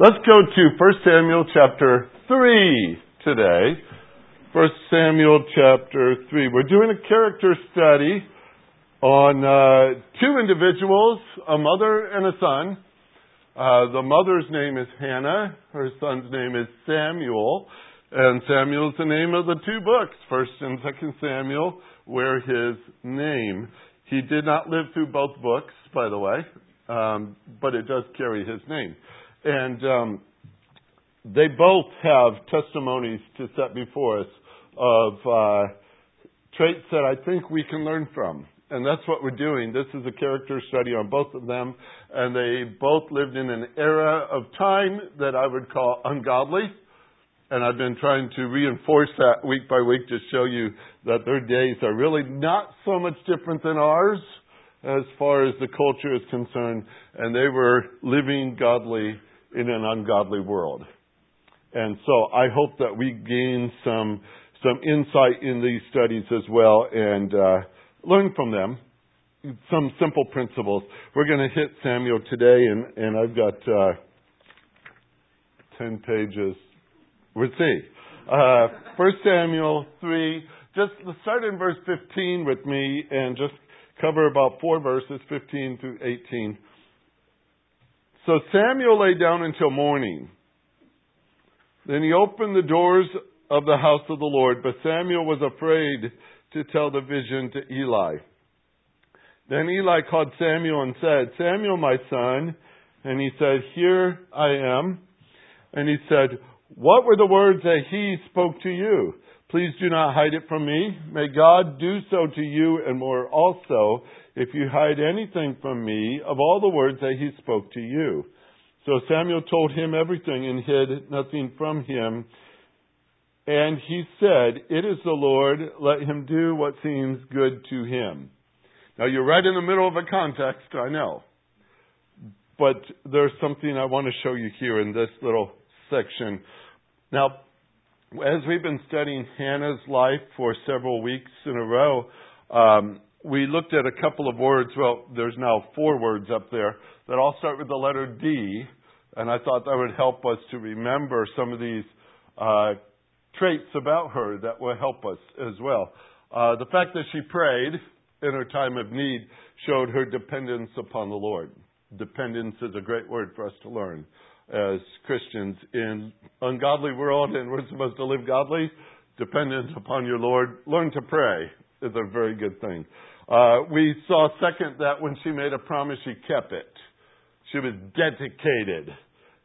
Let's go to 1 Samuel chapter 3 today. 1 Samuel chapter 3. We're doing a character study on two individuals, a mother and a son. The mother's name is Hannah. Her son's name is Samuel. And Samuel's the name of the two books, 1 and 2 Samuel, were his name. He did not live through both books, by the way, but it does carry his name. And they both have testimonies to set before us of traits that I think we can learn from. And that's what we're doing. This is a character study on both of them. And they both lived in an era of time that I would call ungodly. And I've been trying to reinforce that week by week to show you that their days are really not so much different than ours as far as the culture is concerned. And they were living godly in an ungodly world. And so I hope that we gain some insight in these studies as well and learn from them some simple principles. We're going to hit Samuel today, and I've got 10 pages. We'll see. 1 Samuel 3, just start in verse 15 with me and just cover about four verses, 15 through 18. So Samuel lay down until morning. Then he opened the doors of the house of the Lord, but Samuel was afraid to tell the vision to Eli. Then Eli called Samuel and said, "Samuel, my son." And he said, "Here I am." And he said, "What were the words that he spoke to you? Please do not hide it from me. May God do so to you and more also, if you hide anything from me of all the words that he spoke to you." So Samuel told him everything and hid nothing from him. And he said, "It is the Lord. Let him do what seems good to him." Now you're right in the middle of a context, I know. But there's something I want to show you here in this little section. Now, as we've been studying Hannah's life for several weeks in a row, we looked at a couple of words. Well, there's now four words up there that all start with the letter D, and I thought that would help us to remember some of these traits about her that will help us as well. The fact that she prayed in her time of need showed her dependence upon the Lord. Dependence is a great word for us to learn as Christians in ungodly world, and we're supposed to live godly, dependent upon your Lord. Learn to pray is a very good thing. We saw second that when she made a promise, she kept it. She was dedicated,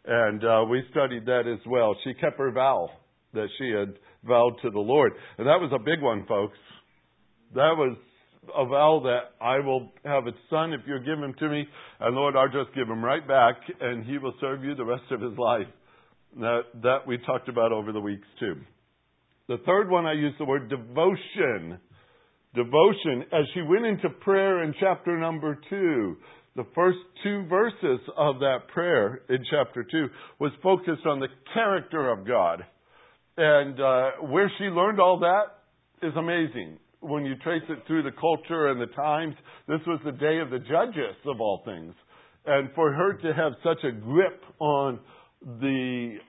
and we studied that as well. She kept her vow that she had vowed to the Lord, and that was a big one, folks. That was a vow that I will have a son if you give him to me, and Lord, I'll just give him right back, and he will serve you the rest of his life. That we talked about over the weeks too. The third one, I used the word devotion. Devotion, as she went into prayer in chapter number 2, the first two verses of that prayer in chapter 2 was focused on the character of God. And where she learned all that is amazing. When you trace it through the culture and the times, this was the day of the judges of all things. And for her to have such a grip on the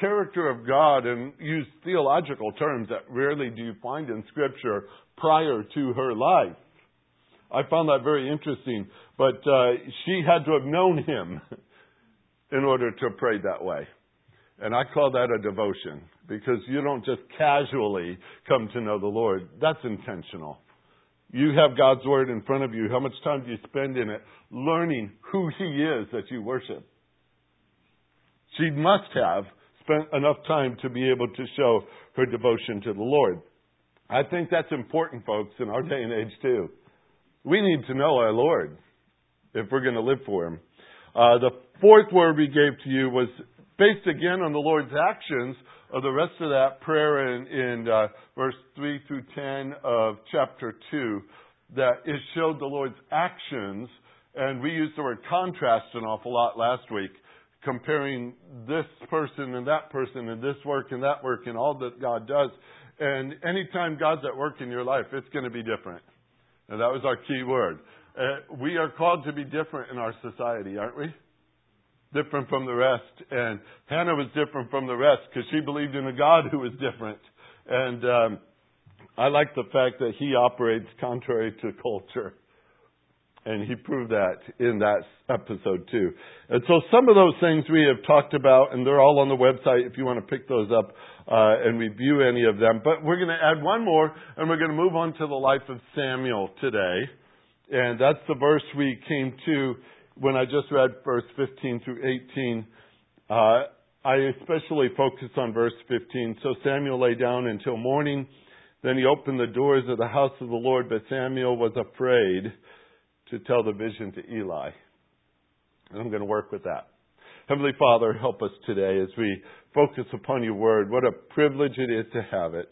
character of God and use theological terms that rarely do you find in Scripture prior to her life, I found that very interesting. But she had to have known him in order to pray that way. And I call that a devotion, because you don't just casually come to know the Lord. That's intentional. You have God's Word in front of you. How much time do you spend in it learning who He is that you worship? She must have spent enough time to be able to show her devotion to the Lord. I think that's important, folks, in our day and age, too. We need to know our Lord if we're going to live for Him. The fourth word we gave to you was based again on the Lord's actions of the rest of that prayer in verse 3 through 10 of chapter 2, that it showed the Lord's actions. And we used the word contrast an awful lot last week, comparing this person and this work and that work and all that God does. And anytime God's at work in your life, it's going to be different. And that was our key word. We are called to be different in our society, aren't we? different from the rest. And Hannah was different from the rest because she believed in a God who was different. And I like the fact that he operates contrary to culture. And he proved that in that episode too. And so some of those things we have talked about, and they're all on the website if you want to pick those up and review any of them. But we're going to add one more, and we're going to move on to the life of Samuel today. And that's the verse we came to when I just read verse 15 through 18. I especially focused on verse 15. So Samuel lay down until morning. Then he opened the doors of the house of the Lord, but Samuel was afraid to tell the vision to Eli. And I'm going to work with that. Heavenly Father, help us today as we focus upon your word. What a privilege it is to have it,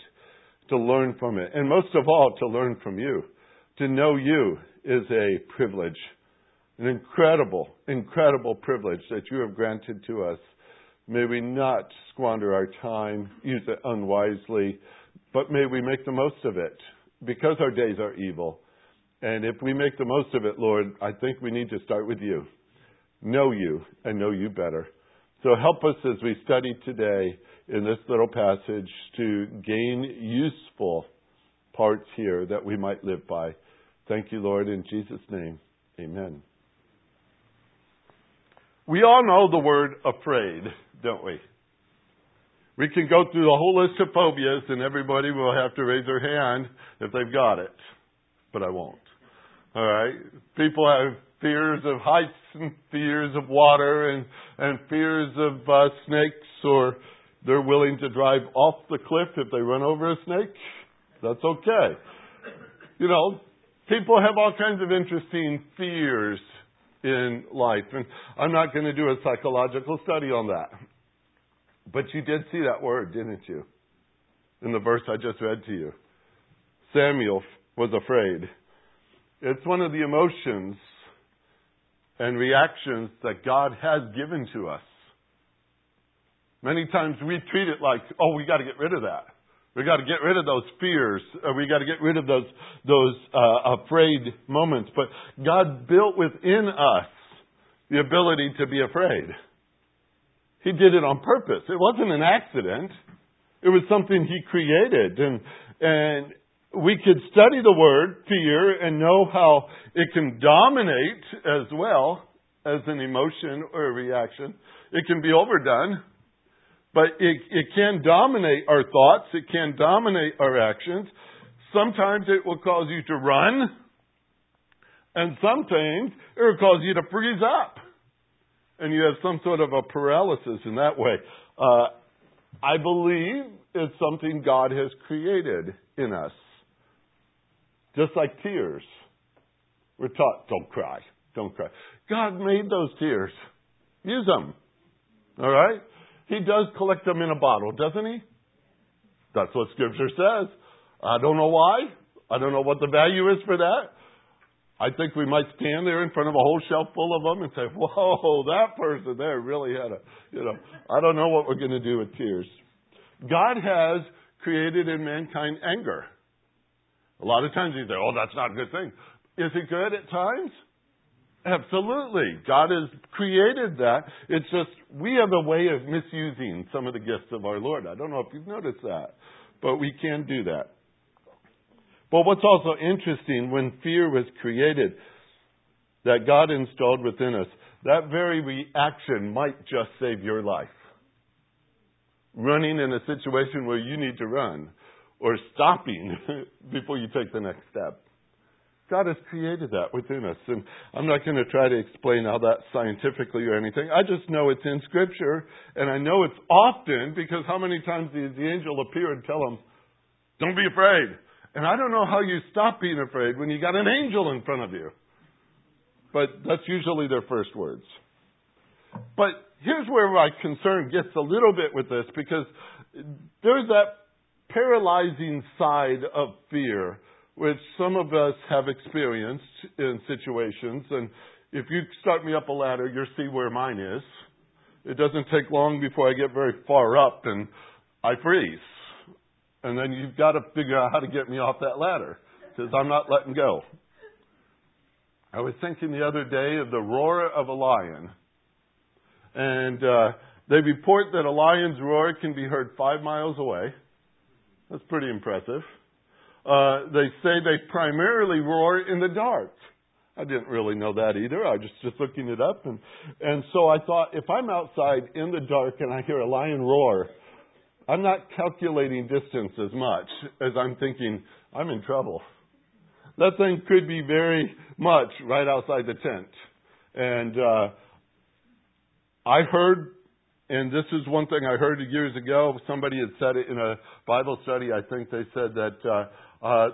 to learn from it, and most of all, to learn from you. To know you is a privilege, an incredible, incredible privilege that you have granted to us. May we not squander our time, use it unwisely, but may we make the most of it because our days are evil. And if we make the most of it, Lord, I think we need to start with you. Know you and know you better. So help us as we study today in this little passage to gain useful parts here that we might live by. Thank you, Lord, in Jesus' name. Amen. We all know the word afraid, don't we? We can go through the whole list of phobias and everybody will have to raise their hand if they've got it. But I won't. All right. People have fears of heights and fears of water and fears of snakes, or they're willing to drive off the cliff if they run over a snake. That's okay. You know, people have all kinds of interesting fears in life. And I'm not going to do a psychological study on that. But you did see that word, didn't you? In the verse I just read to you. Samuel was afraid. It's one of the emotions and reactions that God has given to us. Many times we treat it like, oh, we got to get rid of that. We got to get rid of those fears. We got to get rid of those afraid moments. But God built within us the ability to be afraid. He did it on purpose. It wasn't an accident. It was something He created. And we could study the word fear and know how it can dominate as well as an emotion or a reaction. It can be overdone, but it can dominate our thoughts. It can dominate our actions. Sometimes it will cause you to run, and sometimes it will cause you to freeze up, and you have some sort of a paralysis in that way. I believe it's something God has created in us. Just like tears. We're taught, don't cry. Don't cry. God made those tears. Use them. All right? He does collect them in a bottle, doesn't he? That's what Scripture says. I don't know why. I don't know what the value is for that. I think we might stand there in front of a whole shelf full of them and say, whoa, that person there really had I don't know what we're going to do with tears. God has created in mankind anger. A lot of times you say, oh, that's not a good thing. Is it good at times? Absolutely. God has created that. It's just we have a way of misusing some of the gifts of our Lord. I don't know if you've noticed that, but we can do that. But what's also interesting, when fear was created, that God installed within us, that very reaction might just save your life. Running in a situation where you need to run, or stopping before you take the next step. God has created that within us. And I'm not going to try to explain all that scientifically or anything. I just know it's in Scripture, and I know it's often, because how many times does the angel appear and tell him, don't be afraid? And I don't know how you stop being afraid when you got an angel in front of you. But that's usually their first words. But here's where my concern gets a little bit with this, because there's that paralyzing side of fear, which some of us have experienced in situations. And if you start me up a ladder, you'll see where mine is. It doesn't take long before I get very far up and I freeze. And then you've got to figure out how to get me off that ladder, because I'm not letting go. I was thinking the other day of the roar of a lion. And they report that a lion's roar can be heard 5 miles away. That's pretty impressive. They say they primarily roar in the dark. I didn't really know that either. I was just looking it up. And so I thought, if I'm outside in the dark and I hear a lion roar, I'm not calculating distance as much as I'm thinking, I'm in trouble. That thing could be very much right outside the tent. And I heard, and this is one thing I heard years ago, somebody had said it in a Bible study, I think they said that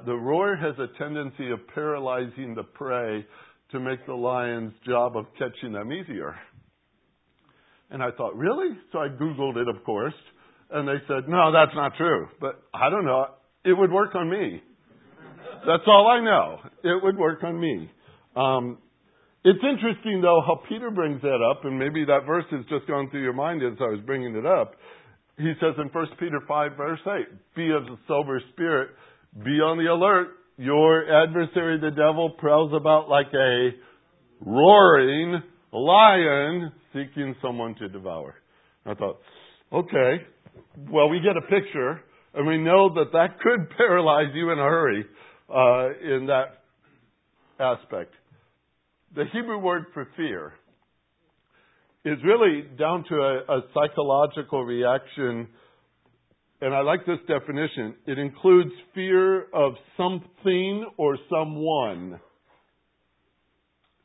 the roar has a tendency of paralyzing the prey to make the lion's job of catching them easier. And I thought, really? So I Googled it, of course, and they said, no, that's not true. But I don't know. It would work on me. That's all I know. It would work on me. It's interesting, though, how Peter brings that up, and maybe that verse has just gone through your mind as I was bringing it up. He says in 1 Peter 5, verse 8, be of a sober spirit, be on the alert. Your adversary, the devil, prowls about like a roaring lion seeking someone to devour. I thought, okay, well, we get a picture, and we know that that could paralyze you in a hurry in that aspect. The Hebrew word for fear is really down to a psychological reaction. And I like this definition. It includes fear of something or someone.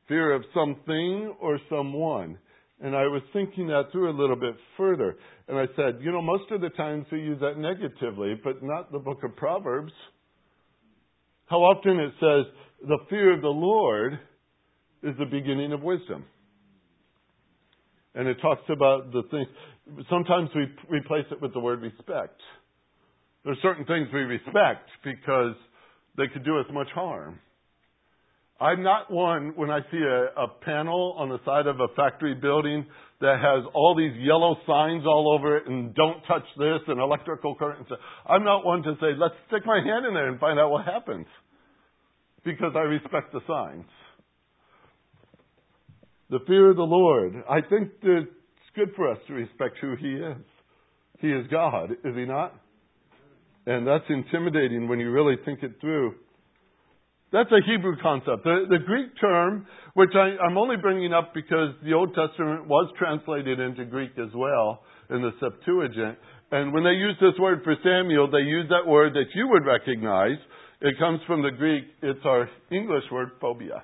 Fear of something or someone. And I was thinking that through a little bit further. And I said, you know, most of the times we use that negatively, but not the book of Proverbs. How often it says, the fear of the Lord is the beginning of wisdom. And it talks about the things. Sometimes we replace it with the word respect. There are certain things we respect because they could do us much harm. I'm not one, when I see a panel on the side of a factory building that has all these yellow signs all over it and don't touch this and electrical current. I'm not one to say, let's stick my hand in there and find out what happens. Because I respect the signs. The fear of the Lord. I think that it's good for us to respect who He is. He is God, is He not? And that's intimidating when you really think it through. That's a Hebrew concept. The Greek term, which I'm only bringing up because the Old Testament was translated into Greek as well in the Septuagint. And when they use this word for Samuel, they use that word that you would recognize. It comes from the Greek. It's our English word, phobia.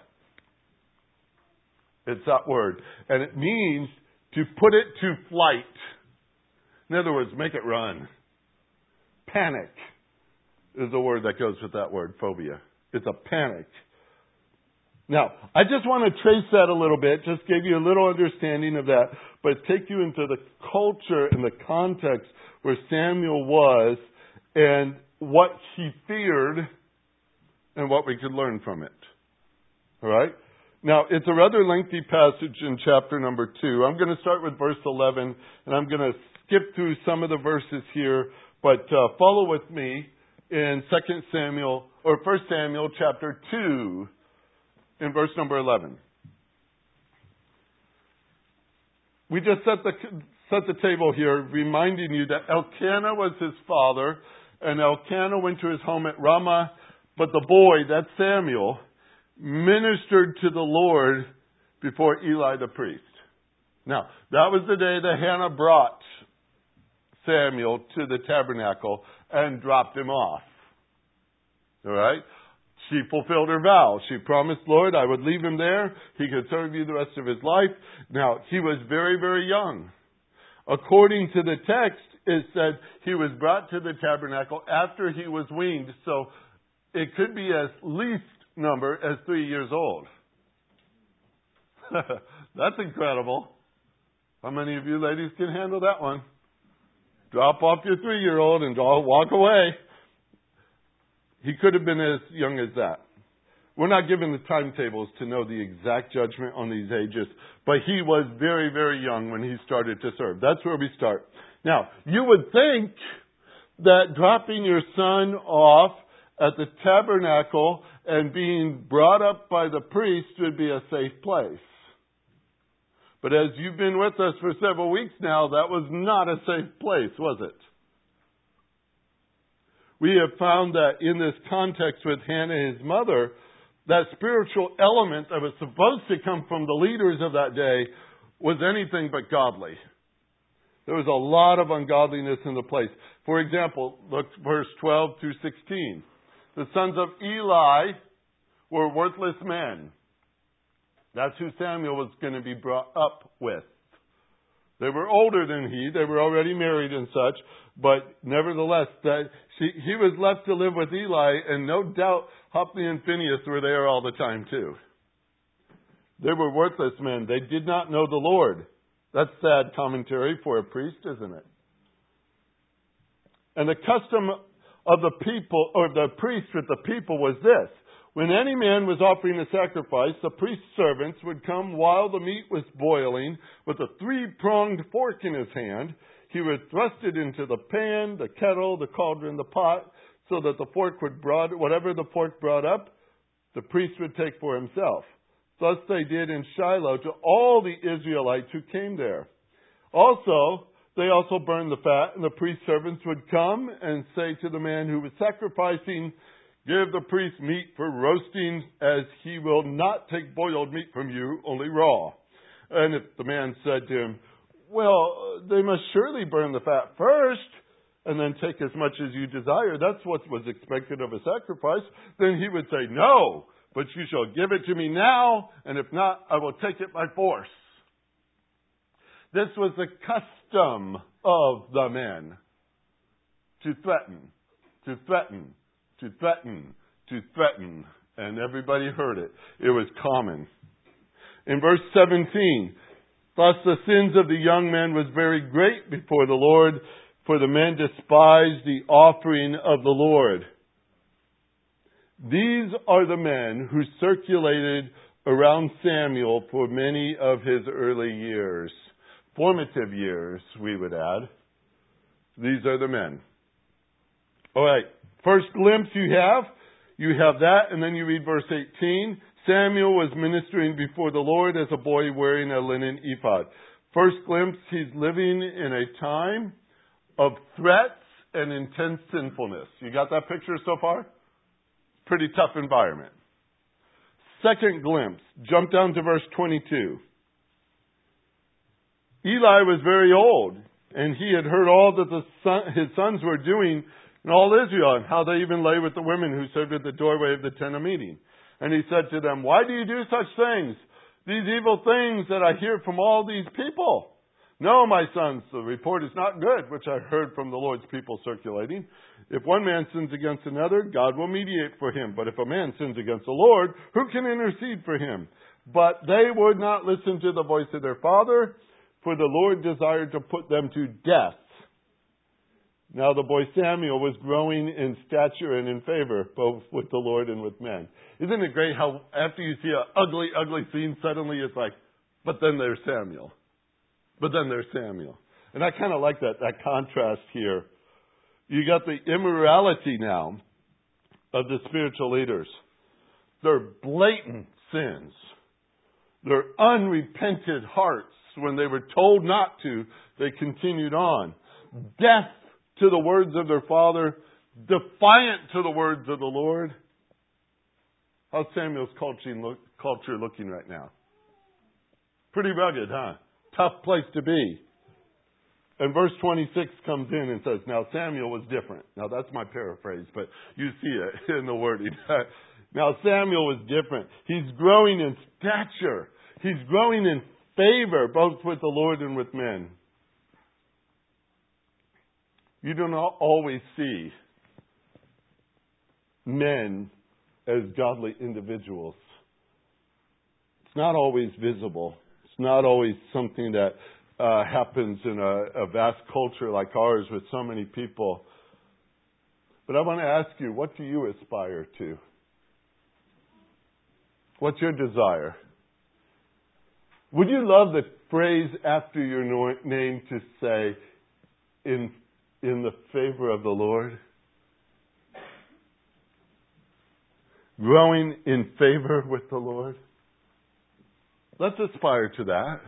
It's that word. And it means to put it to flight. In other words, make it run. Panic is the word that goes with that word, phobia. It's a panic. Now, I just want to trace that a little bit, just give you a little understanding of that, but take you into the culture and the context where Samuel was and what he feared and what we could learn from it. All right? Now, it's a rather lengthy passage in chapter number 2. I'm going to start with verse 11, and I'm going to skip through some of the verses here, but follow with me in 2 Samuel, or 1 Samuel chapter 2, in verse number 11. We just set the table here, reminding you that Elkanah was his father, and Elkanah went to his home at Ramah, but the boy, that's Samuel, ministered to the Lord before Eli the priest. Now, that was the day that Hannah brought Samuel to the tabernacle and dropped him off. All right? She fulfilled her vow. She promised, Lord, I would leave him there. He could serve you the rest of his life. Now, he was very, very young. According to the text, it said he was brought to the tabernacle after he was weaned. So, it could be at least number as 3 years old. That's incredible. How many of you ladies can handle that one? Drop off your 3-year-old and walk away. He could have been as young as that. We're not given the timetables to know the exact judgment on these ages, but he was very, very young when he started to serve. That's where we start. Now, you would think that dropping your son off at the tabernacle and being brought up by the priest would be a safe place. But as you've been with us for several weeks now, that was not a safe place, was it? We have found that in this context with Hannah, his mother, that spiritual element that was supposed to come from the leaders of that day was anything but godly. There was a lot of ungodliness in the place. For example, look verse 12 through 16. The sons of Eli were worthless men. That's who Samuel was going to be brought up with. They were older than he. They were already married and such. But nevertheless, he was left to live with Eli, and no doubt Hophni and Phinehas were there all the time too. They were worthless men. They did not know the Lord. That's sad commentary for a priest, isn't it? And the custom of the people, or the priest with the people, was this. When any man was offering a sacrifice, the priest's servants would come while the meat was boiling with a three-pronged fork in his hand. He would thrust it into the pan, the kettle, the cauldron, the pot, so that the fork would whatever the fork brought up, the priest would take for himself. Thus they did in Shiloh to all the Israelites who came there. They also burned the fat, and the priest's servants would come and say to the man who was sacrificing, "Give the priest meat for roasting, as he will not take boiled meat from you, only raw." And if the man said to him, "Well, they must surely burn the fat first, and then take as much as you desire," that's what was expected of a sacrifice, then he would say, "No, but you shall give it to me now, and if not, I will take it by force." This was the custom of the men, to threaten, and everybody heard it. It was common. In verse 17, "Thus the sins of the young men was very great before the Lord, for the men despised the offering of the Lord." These are the men who circulated around Samuel for many of his early years. Formative years, we would add. These are the men. All right. First glimpse you have that, and then you read verse 18. Samuel was ministering before the Lord as a boy wearing a linen ephod. First glimpse, he's living in a time of threats and intense sinfulness. You got that picture so far? Pretty tough environment. Second glimpse, jump down to verse 22. Eli was very old, and he had heard all that his sons were doing in all Israel, and how they even lay with the women who served at the doorway of the tent of meeting. And he said to them, "Why do you do such things, these evil things that I hear from all these people?" "No, my sons, the report is not good, which I heard from the Lord's people circulating. If one man sins against another, God will mediate for him. But if a man sins against the Lord, who can intercede for him?" But they would not listen to the voice of their father, for the Lord desired to put them to death. Now the boy Samuel was growing in stature and in favor, both with the Lord and with men. Isn't it great how after you see an ugly, ugly scene, suddenly it's like, but then there's Samuel. But then there's Samuel. And I kind of like that contrast here. You got the immorality now of the spiritual leaders. Their blatant sins. Their unrepented hearts. When they were told not to, they continued on. Death to the words of their father, defiant to the words of the Lord. How's Samuel's culture looking right now? Pretty rugged, huh? Tough place to be. And verse 26 comes in and says, "Now Samuel was different." Now that's my paraphrase, but you see it in the wording. Now Samuel was different. He's growing in stature. He's growing in favor, both with the Lord and with men. You do not always see men as godly individuals. It's not always visible. It's not always something that happens in a vast culture like ours with so many people. But I want to ask you, what do you aspire to? What's your desire? Would you love the phrase after your name to say, in the favor of the Lord? Growing in favor with the Lord? Let's aspire to that.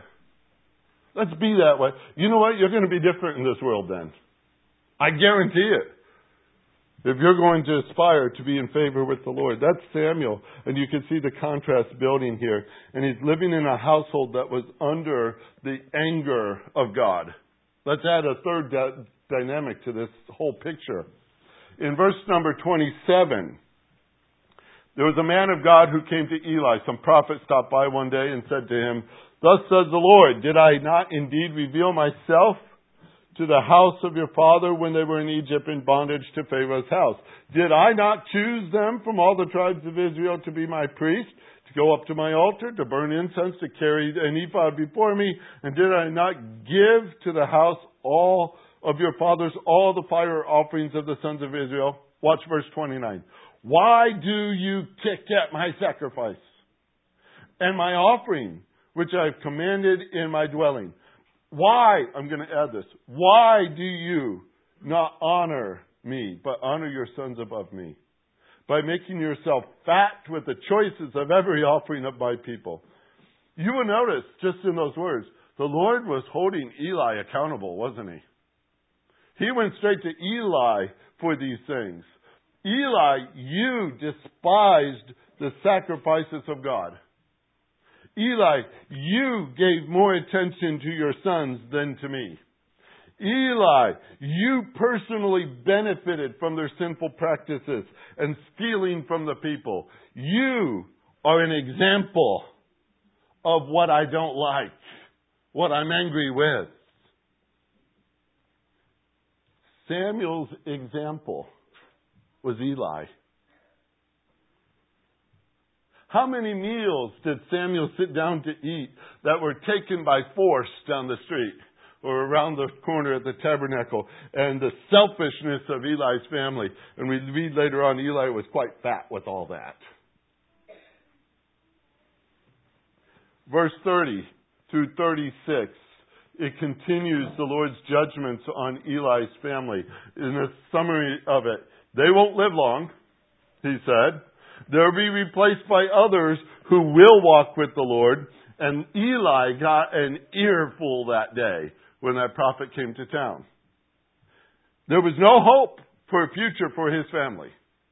Let's be that way. You know what? You're going to be different in this world then. I guarantee it. If you're going to aspire to be in favor with the Lord. That's Samuel. And you can see the contrast building here. And he's living in a household that was under the anger of God. Let's add a third dynamic to this whole picture. In verse number 27, there was a man of God who came to Eli. Some prophet stopped by one day and said to him, "Thus says the Lord, did I not indeed reveal myself to the house of your father when they were in Egypt in bondage to Pharaoh's house? Did I not choose them from all the tribes of Israel to be my priests, to go up to my altar, to burn incense, to carry an ephod before me? And did I not give to the house all of your fathers all the fire offerings of the sons of Israel?" Watch verse 29. "Why do you kick at my sacrifice and my offering, which I have commanded in my dwelling?" Why, I'm going to add this, why do you not honor me, but honor your sons above me, by making yourself fat with the choices of every offering of my people? You will notice, just in those words, the Lord was holding Eli accountable, wasn't he? He went straight to Eli for these things. "Eli, you despised the sacrifices of God. Eli, you gave more attention to your sons than to me. Eli, you personally benefited from their sinful practices and stealing from the people. You are an example of what I don't like, what I'm angry with." Samuel's example was Eli. How many meals did Samuel sit down to eat that were taken by force down the street or around the corner at the tabernacle, and the selfishness of Eli's family? And we read later on, Eli was quite fat with all that. Verse 30 through 36, it continues the Lord's judgments on Eli's family. In the summary of it, "They won't live long," he said. "They'll be replaced by others who will walk with the Lord." And Eli got an earful that day when that prophet came to town. There was no hope for a future for his family.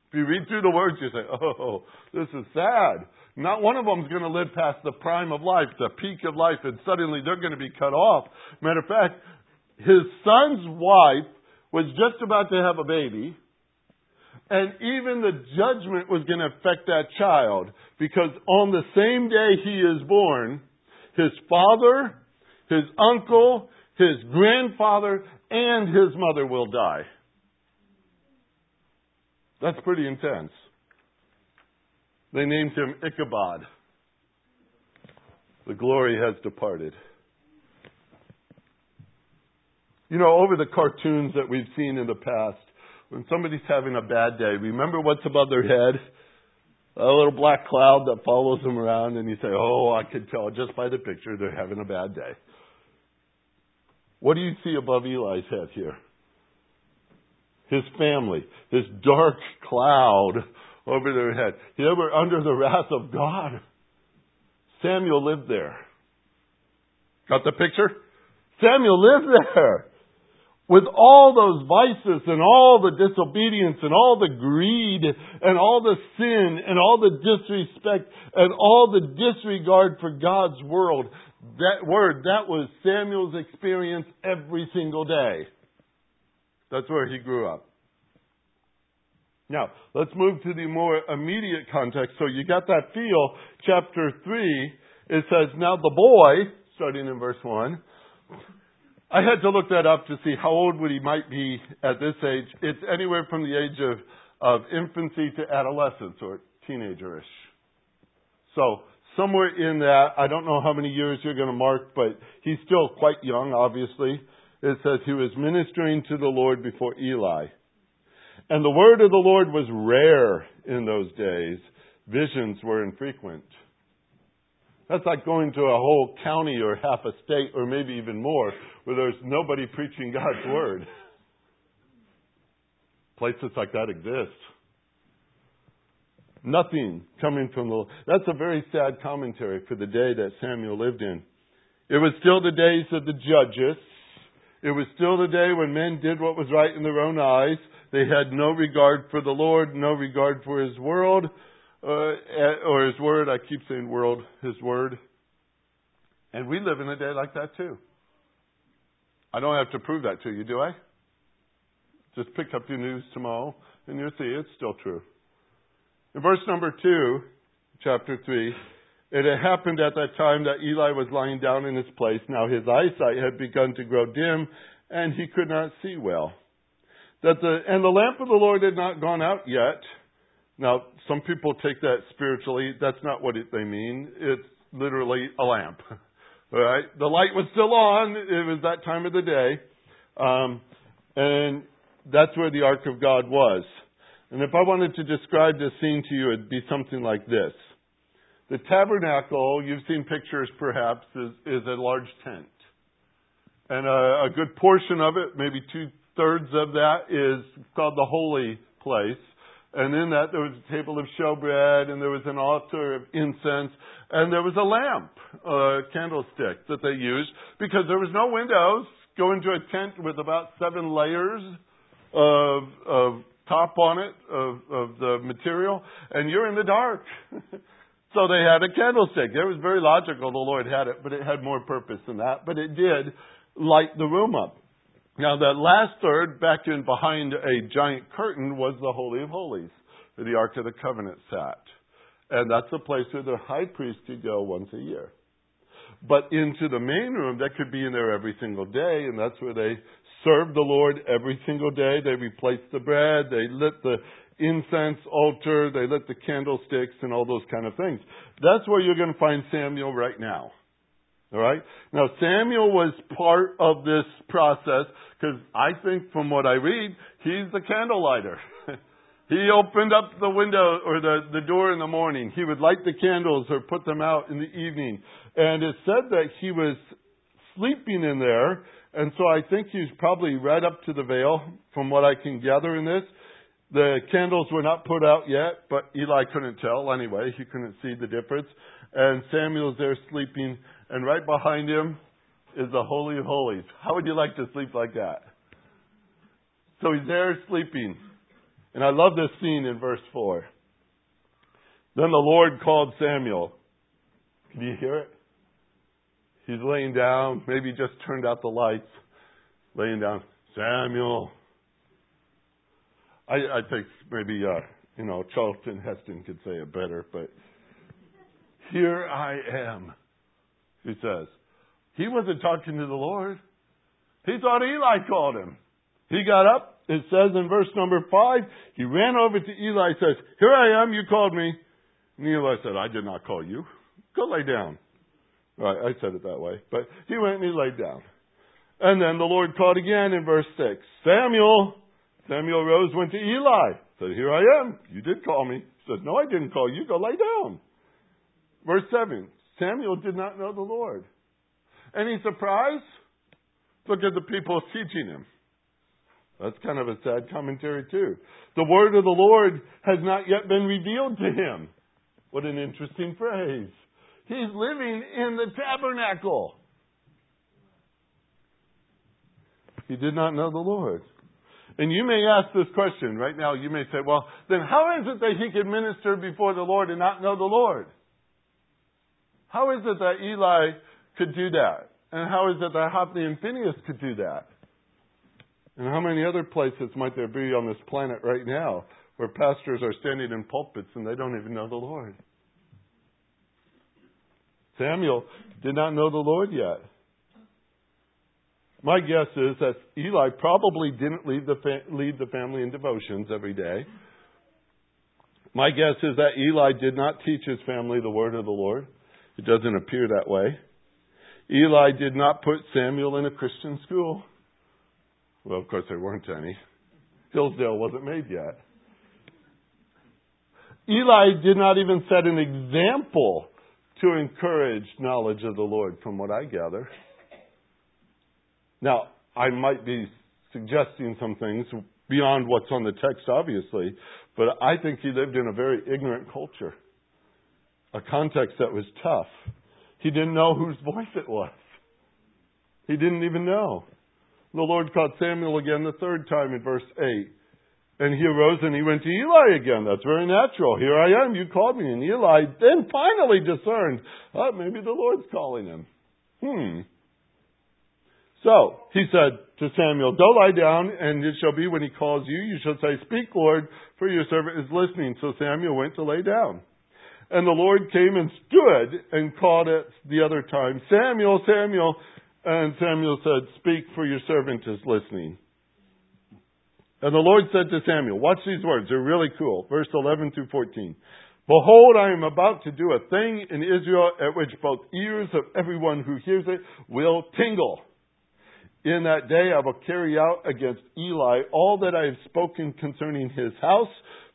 If you read through the words, you say, "Oh, this is sad. Not one of them is going to live past the prime of life, the peak of life, and suddenly they're going to be cut off." Matter of fact, his son's wife was just about to have a baby. And even the judgment was going to affect that child, because on the same day he is born, his father, his uncle, his grandfather, and his mother will die. That's pretty intense. They named him Ichabod. The glory has departed. You know, over the cartoons that we've seen in the past, when somebody's having a bad day, remember what's above their head? A little black cloud that follows them around, and you say, "Oh, I could tell just by the picture they're having a bad day." What do you see above Eli's head here? His family, this dark cloud over their head. They were under the wrath of God. Samuel lived there. Got the picture? Samuel lived there. With all those vices and all the disobedience and all the greed and all the sin and all the disrespect and all the disregard for God's world, that was Samuel's experience every single day. That's where he grew up. Now, let's move to the more immediate context. So you got that feel. Chapter 3, it says, "Now the boy," starting in verse 1, I had to look that up to see how old would he might be at this age. It's anywhere from the age of infancy to adolescence, or teenager-ish. So somewhere in that, I don't know how many years you're going to mark, but he's still quite young, obviously. It says he was ministering to the Lord before Eli. "And the word of the Lord was rare in those days. Visions were infrequent." That's like going to a whole county or half a state or maybe even more where there's nobody preaching God's word. Places like that exist. Nothing coming from the Lord. That's a very sad commentary for the day that Samuel lived in. It was still the days of the judges. It was still the day when men did what was right in their own eyes. They had no regard for the Lord, no regard for His world, or His word. I keep saying world, His word. And we live in a day like that too. I don't have to prove that to you, do I? Just pick up your news tomorrow and you'll see it's still true. In verse number 2, chapter 3, it had happened at that time that Eli was lying down in his place. Now his eyesight had begun to grow dim, and he could not see well. And the lamp of the Lord had not gone out yet. Now, some people take that spiritually. That's not what they mean. It's literally a lamp. All right? The light was still on. It was that time of the day. And that's where the ark of God was. And if I wanted to describe this scene to you, it'd be something like this. The tabernacle, you've seen pictures perhaps, is a large tent. And a good portion of it, maybe 2/3 of that, is called the holy place. And in that there was a table of showbread, and there was an altar of incense, and there was a lamp, a candlestick that they used, because there was no windows. Go into a tent with about 7 layers of top on it, of the material, and you're in the dark. So they had a candlestick. It was very logical the Lord had it, but it had more purpose than that. But it did light the room up. Now, that last third, back in behind a giant curtain, was the Holy of Holies, where the Ark of the Covenant sat. And that's the place where the high priest could go once a year. But into the main room, that could be in there every single day, and that's where they served the Lord every single day. They replaced the bread, they lit the incense altar, they lit the candlesticks, and all those kind of things. That's where you're going to find Samuel right now. All right? Now, Samuel was part of this process because I think, from what I read, he's the candlelighter. He opened up the window or the door in the morning. He would light the candles or put them out in the evening. And it said that he was sleeping in there, and so I think he's probably right up to the veil, from what I can gather in this. The candles were not put out yet, but Eli couldn't tell anyway. He couldn't see the difference. And Samuel's there sleeping, and right behind him is the Holy of Holies. How would you like to sleep like that? So he's there sleeping. And I love this scene in verse 4. Then the Lord called Samuel. Can you hear it? He's laying down, maybe just turned out the lights, laying down. Samuel. I think maybe, Charlton Heston could say it better, but here I am, he says. He wasn't talking to the Lord. He thought Eli called him. He got up. It says in verse number 5, he ran over to Eli and says, "Here I am, you called me." And Eli said, "I did not call you. Go lay down." All right, I said it that way. But he went and he laid down. And then the Lord called again in verse 6, "Samuel." Samuel rose, went to Eli, said, "Here I am. You did call me." He said, "No, I didn't call you. Go lay down." Verse 7, Samuel did not know the Lord. Any surprise? Look at the people teaching him. That's kind of a sad commentary too. The word of the Lord has not yet been revealed to him. What an interesting phrase. He's living in the tabernacle. He did not know the Lord. And you may ask this question right now. You may say, "Well, then how is it that he could minister before the Lord and not know the Lord? How is it that Eli could do that? And how is it that Hophni and Phinehas could do that? And how many other places might there be on this planet right now where pastors are standing in pulpits and they don't even know the Lord?" Samuel did not know the Lord yet. My guess is that Eli probably didn't lead the family in devotions every day. My guess is that Eli did not teach his family the word of the Lord. It doesn't appear that way. Eli did not put Samuel in a Christian school. Well, of course, there weren't any. Hillsdale wasn't made yet. Eli did not even set an example to encourage knowledge of the Lord, from what I gather. Now, I might be suggesting some things beyond what's on the text, obviously, but I think he lived in a very ignorant culture, a context that was tough. He didn't know whose voice it was. He didn't even know. The Lord called Samuel again the third time in verse 8. And he arose and he went to Eli again. That's very natural. Here I am. You called me. And Eli then finally discerned, maybe the Lord's calling him. So he said to Samuel, go lie down, and it shall be when he calls you, you shall say, speak, Lord, for your servant is listening. So Samuel went to lay down. And the Lord came and stood and called it the other time, Samuel, Samuel. And Samuel said, speak, for your servant is listening. And the Lord said to Samuel, watch these words, they're really cool. Verse 11 through 14. Behold, I am about to do a thing in Israel at which both ears of everyone who hears it will tingle. In that day I will carry out against Eli all that I have spoken concerning his house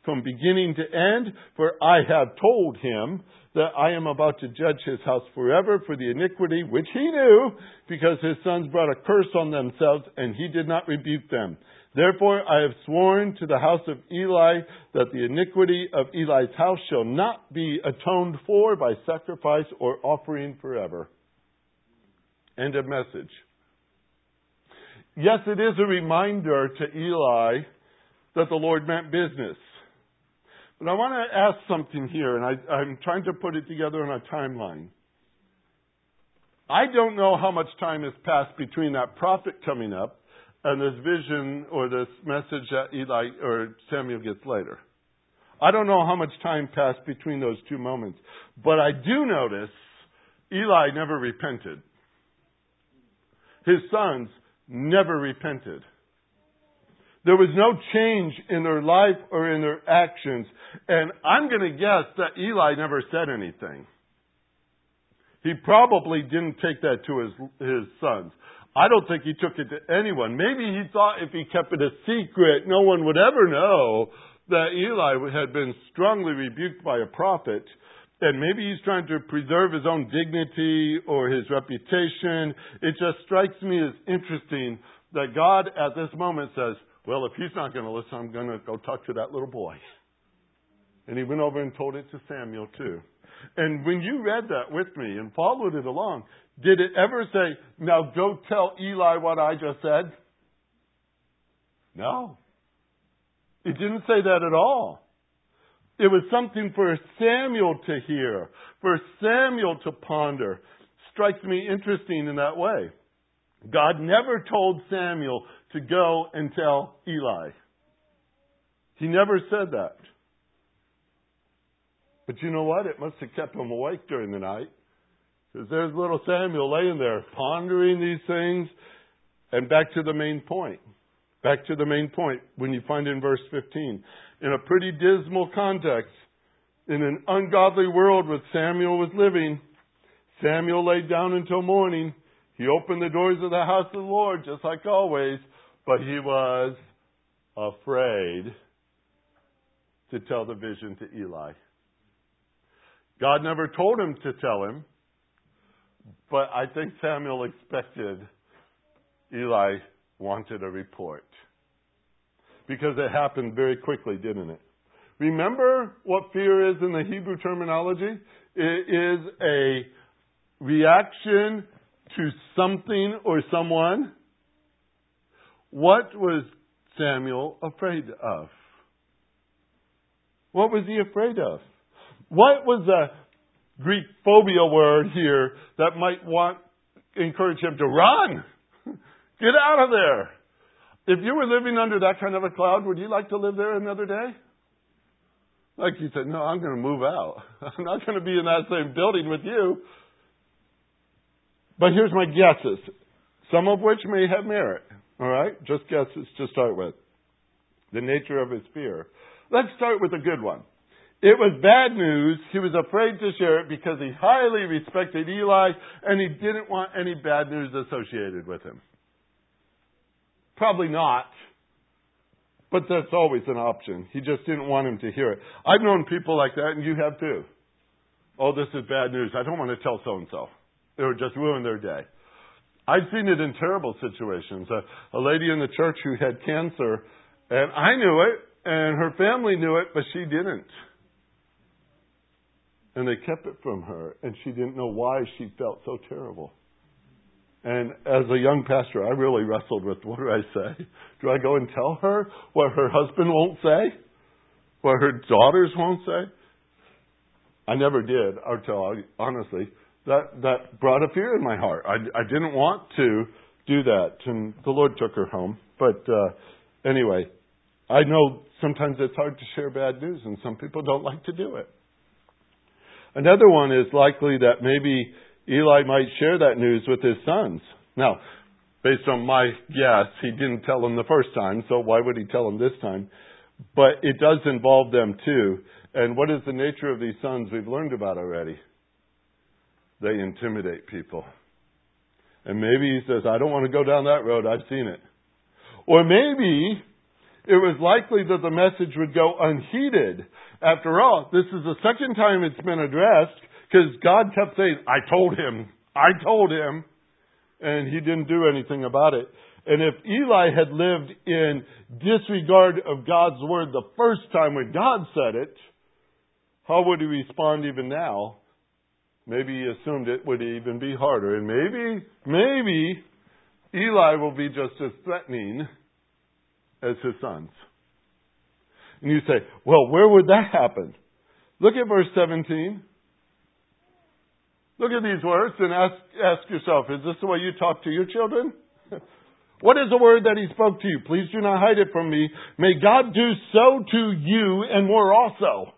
from beginning to end, for I have told him that I am about to judge his house forever for the iniquity which he knew, because his sons brought a curse on themselves and he did not rebuke them. Therefore, I have sworn to the house of Eli that the iniquity of Eli's house shall not be atoned for by sacrifice or offering forever. End of message. Yes, it is a reminder to Eli that the Lord meant business. But I want to ask something here, and I'm trying to put it together on a timeline. I don't know how much time has passed between that prophet coming up and this vision or this message that Eli or Samuel gets later. I don't know how much time passed between those two moments. But I do notice Eli never repented. His sons never repented. There was no change in their life or in their actions. And I'm going to guess that Eli never said anything. He probably didn't take that to his sons. I don't think he took it to anyone. Maybe he thought if he kept it a secret, no one would ever know that Eli had been strongly rebuked by a prophet. And maybe he's trying to preserve his own dignity or his reputation. It just strikes me as interesting that God at this moment says, well, if he's not going to listen, I'm going to go talk to that little boy. And he went over and told it to Samuel too. And when you read that with me and followed it along, did it ever say, now go tell Eli what I just said? No. It didn't say that at all. It was something for Samuel to hear, for Samuel to ponder. Strikes me interesting in that way. God never told Samuel to go and tell Eli. He never said that. But you know what? It must have kept him awake during the night. Because there's little Samuel laying there pondering these things. And back to the main point. Back to the main point when you find in verse 15. In a pretty dismal context, in an ungodly world where Samuel was living, Samuel laid down until morning. He opened the doors of the house of the Lord, just like always. But he was afraid to tell the vision to Eli. God never told him to tell him. But I think Samuel expected Eli wanted a report. Because it happened very quickly, didn't it? Remember what fear is in the Hebrew terminology? It is a reaction to something or someone. What was Samuel afraid of? What was he afraid of? What was the Greek phobia word here that might encourage him to run? Get out of there. If you were living under that kind of a cloud, would you like to live there another day? Like you said, no, I'm going to move out. I'm not going to be in that same building with you. But here's my guesses, some of which may have merit. All right? Just guesses to start with. The nature of his fear. Let's start with a good one. It was bad news. He was afraid to share it because he highly respected Eli and he didn't want any bad news associated with him. Probably not. But that's always an option. He just didn't want him to hear it. I've known people like that, and you have too. Oh, this is bad news. I don't want to tell so-and-so. It would just ruin their day. I've seen it in terrible situations. A lady in the church who had cancer, and I knew it, and her family knew it, but she didn't. And they kept it from her, and she didn't know why she felt so terrible. And as a young pastor, I really wrestled with, what do I say? Do I go and tell her what her husband won't say? What her daughters won't say? I never did, honestly. That brought a fear in my heart. I didn't want to do that. And the Lord took her home. But anyway, I know sometimes it's hard to share bad news, and some people don't like to do it. Another one is likely that maybe Eli might share that news with his sons. Now, based on my guess, he didn't tell them the first time, so why would he tell them this time? But it does involve them too. And what is the nature of these sons we've learned about already? They intimidate people. And maybe he says, I don't want to go down that road, I've seen it. Or maybe it was likely that the message would go unheeded. After all, this is the second time it's been addressed, because God kept saying, I told him, and he didn't do anything about it. And if Eli had lived in disregard of God's word the first time when God said it, how would he respond even now? Maybe he assumed it would even be harder. And maybe Eli will be just as threatening as his sons. And you say, well, where would that happen? Look at verse 17. Look at these words and ask yourself, is this the way you talk to your children? What is the word that he spoke to you? Please do not hide it from me. May God do so to you and more also,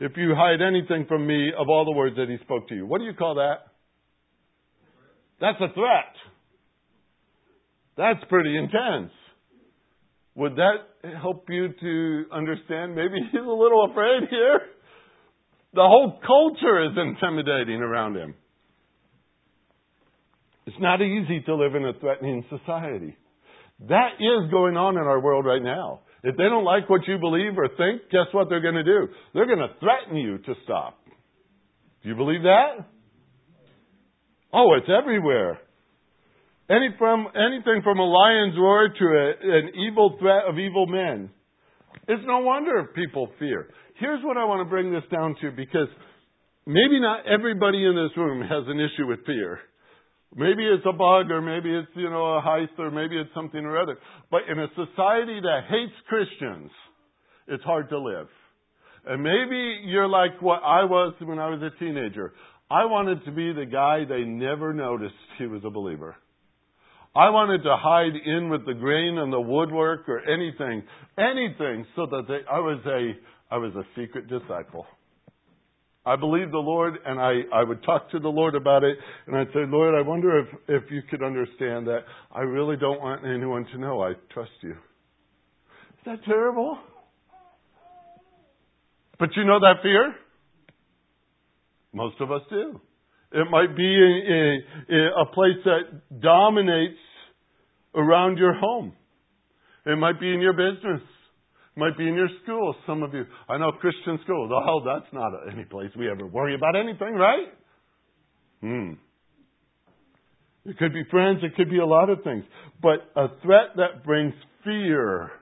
if you hide anything from me of all the words that he spoke to you. What do you call that? That's a threat. That's pretty intense. Would that help you to understand? Maybe he's a little afraid here. The whole culture is intimidating around him. It's not easy to live in a threatening society. That is going on in our world right now. If they don't like what you believe or think, guess what they're going to do? They're going to threaten you to stop. Do you believe that? Oh, it's everywhere. Anything from a lion's roar to an evil threat of evil men. It's no wonder people fear. Here's what I want to bring this down to, because maybe not everybody in this room has an issue with fear. Maybe it's a bug, or maybe it's, a heist, or maybe it's something or other. But in a society that hates Christians, it's hard to live. And maybe you're like what I was when I was a teenager. I wanted to be the guy they never noticed he was a believer. I wanted to hide in with the grain and the woodwork or anything, so that I was a secret disciple. I believed the Lord, and I would talk to the Lord about it, and I'd say, Lord, I wonder if you could understand that I really don't want anyone to know I trust you. Is that terrible? But you know that fear? Most of us do. It might be a place that dominates around your home. It might be in your business. Might be in your school, some of you. I know Christian schools. Oh, that's not any place we ever worry about anything, right? It could be friends. It could be a lot of things. But a threat that brings fear,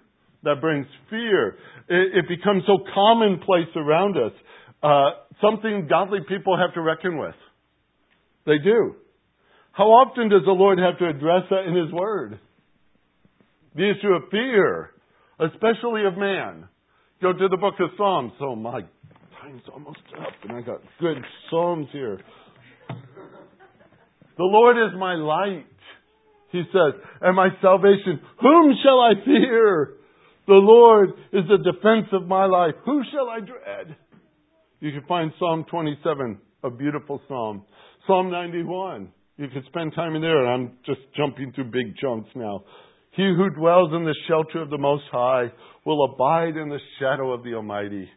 it becomes so commonplace around us. Something godly people have to reckon with. They do. How often does the Lord have to address that in His Word? The issue of fear. Especially of man. Go to the book of Psalms. Oh, my time's almost up, and I got good Psalms here. The Lord is my light, he says, and my salvation. Whom shall I fear? The Lord is the defense of my life. Who shall I dread? You can find Psalm 27, a beautiful psalm. Psalm 91. You can spend time in there, and I'm just jumping through big chunks now. He who dwells in the shelter of the Most High will abide in the shadow of the Almighty.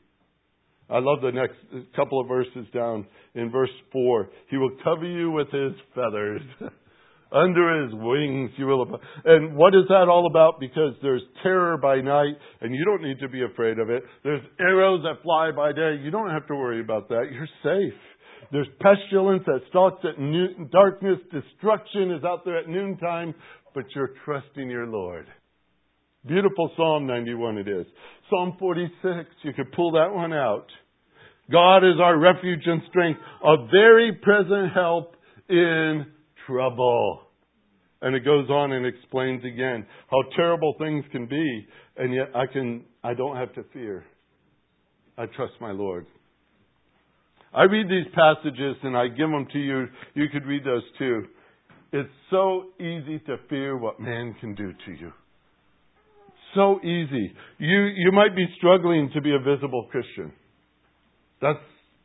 I love the next couple of verses down in verse 4. He will cover you with His feathers. Under His wings you will abide. And what is that all about? Because there's terror by night, and you don't need to be afraid of it. There's arrows that fly by day. You don't have to worry about that. You're safe. There's pestilence that stalks at darkness. Destruction is out there at noontime. But you're trusting your Lord. Beautiful Psalm 91 it is. Psalm 46, you could pull that one out. God is our refuge and strength, a very present help in trouble. And it goes on and explains again how terrible things can be, and yet I don't have to fear. I trust my Lord. I read these passages and I give them to you. You could read those too. It's so easy to fear what man can do to you. So easy. You might be struggling to be a visible Christian. That's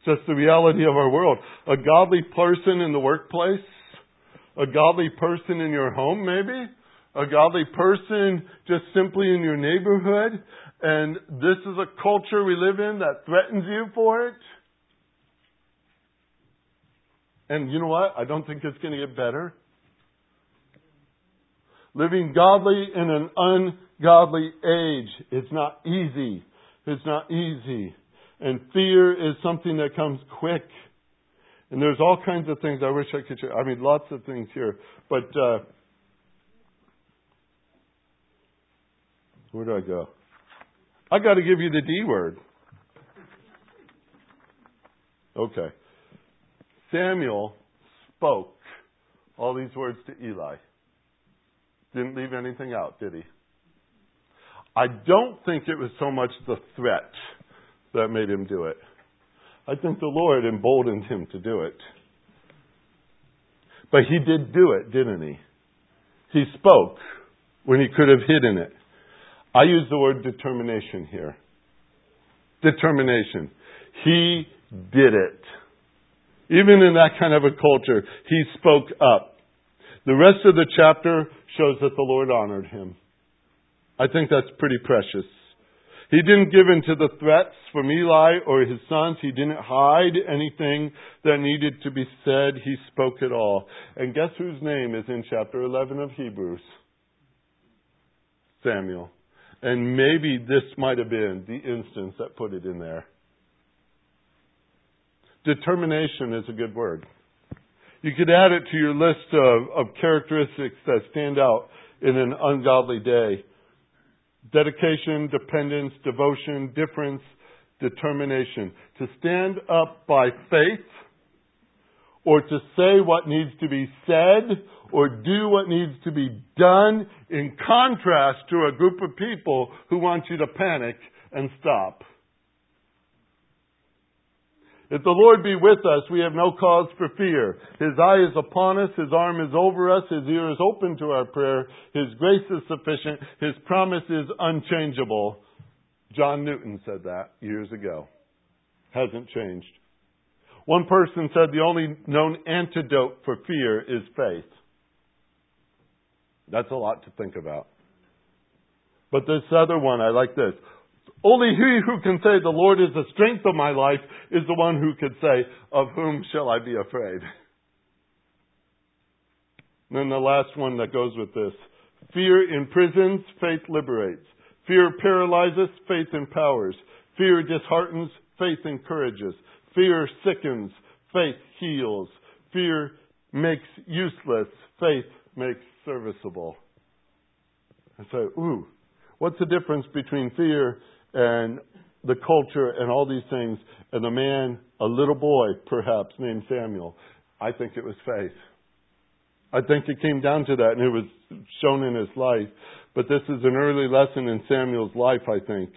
just the reality of our world. A godly person in the workplace, a godly person in your home maybe, a godly person just simply in your neighborhood, and this is a culture we live in that threatens you for it. And you know what? I don't think it's going to get better. Living godly in an ungodly age. It's not easy. It's not easy. And fear is something that comes quick. And there's all kinds of things I wish I could share. I mean, lots of things here. But where do I go? I got to give you the D word. Okay. Samuel spoke all these words to Eli. Didn't leave anything out, did he? I don't think it was so much the threat that made him do it. I think the Lord emboldened him to do it. But he did do it, didn't he? He spoke when he could have hidden it. I use the word determination here. Determination. He did it. Even in that kind of a culture, he spoke up. The rest of the chapter shows that the Lord honored him. I think that's pretty precious. He didn't give in to the threats from Eli or his sons. He didn't hide anything that needed to be said. He spoke it all. And guess whose name is in chapter 11 of Hebrews? Samuel. And maybe this might have been the instance that put it in there. Determination is a good word. You could add it to your list of characteristics that stand out in an ungodly day. Dedication, dependence, devotion, difference, determination. To stand up by faith, or to say what needs to be said, or do what needs to be done, in contrast to a group of people who want you to panic and stop. If the Lord be with us, we have no cause for fear. His eye is upon us. His arm is over us. His ear is open to our prayer. His grace is sufficient. His promise is unchangeable. John Newton said that years ago. Hasn't changed. One person said the only known antidote for fear is faith. That's a lot to think about. But this other one, I like this. Only he who can say, "The Lord is the strength of my life," is the one who could say, "Of whom shall I be afraid?" And then the last one that goes with this. Fear imprisons, faith liberates. Fear paralyzes, faith empowers. Fear disheartens, faith encourages. Fear sickens, faith heals. Fear makes useless, faith makes serviceable. I say, ooh, what's the difference between fear and the culture and all these things, and a man, a little boy perhaps, named Samuel? I think it was faith. I think it came down to that, and it was shown in his life. But this is an early lesson in Samuel's life, I think.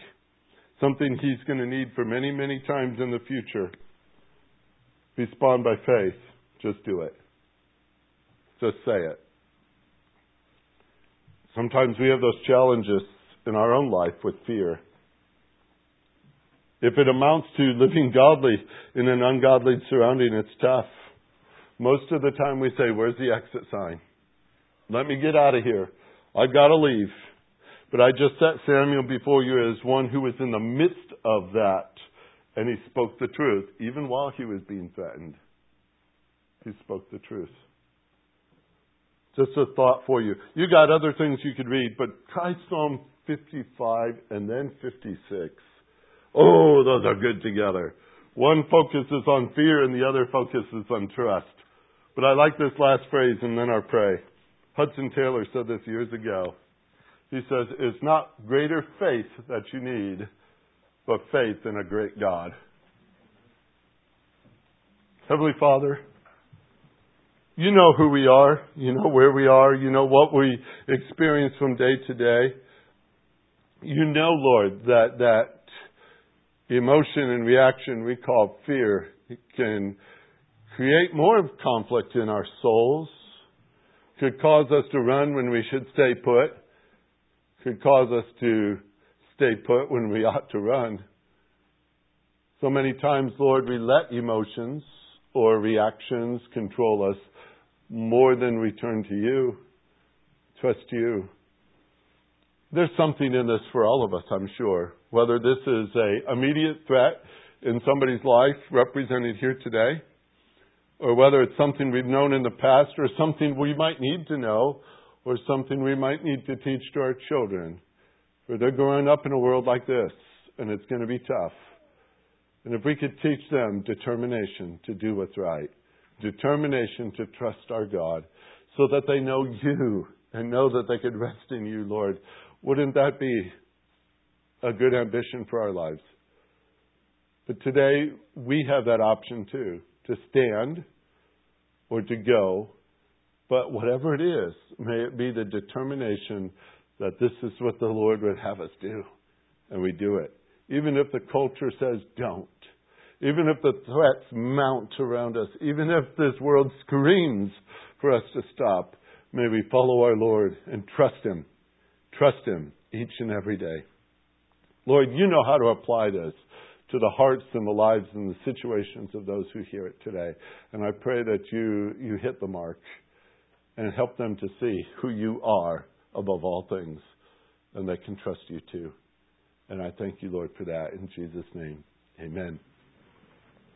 Something he's going to need for many, many times in the future. Respond by faith. Just do it. Just say it. Sometimes we have those challenges in our own life with fear. If it amounts to living godly in an ungodly surrounding, it's tough. Most of the time we say, "Where's the exit sign? Let me get out of here. I've got to leave." But I just set Samuel before you as one who was in the midst of that. And he spoke the truth, even while he was being threatened. He spoke the truth. Just a thought for you. You got other things you could read, but try Psalm 55 and then 56. Oh, those are good together. One focuses on fear and the other focuses on trust. But I like this last phrase, "and then our pray." Hudson Taylor said this years ago. He says, "It's not greater faith that you need, but faith in a great God." Heavenly Father, You know who we are. You know where we are. You know what we experience from day to day. You know, Lord, that emotion and reaction we call fear can create more conflict in our souls, could cause us to run when we should stay put, could cause us to stay put when we ought to run. So many times, Lord, we let emotions or reactions control us more than we turn to you, trust you. There's something in this for all of us, I'm sure. Whether this is an immediate threat in somebody's life represented here today, or whether it's something we've known in the past, or something we might need to know, or something we might need to teach to our children. For they're growing up in a world like this, and it's going to be tough. And if we could teach them determination to do what's right, determination to trust our God, so that they know you and know that they could rest in you, Lord, wouldn't that be a good ambition for our lives? But today, we have that option too, to stand or to go. But whatever it is, may it be the determination that this is what the Lord would have us do. And we do it. Even if the culture says don't. Even if the threats mount around us. Even if this world screams for us to stop. May we follow our Lord and trust Him. Trust Him each and every day. Lord, you know how to apply this to the hearts and the lives and the situations of those who hear it today. And I pray that you hit the mark and help them to see who you are above all things, and they can trust you too. And I thank you, Lord, for that. In Jesus' name, amen.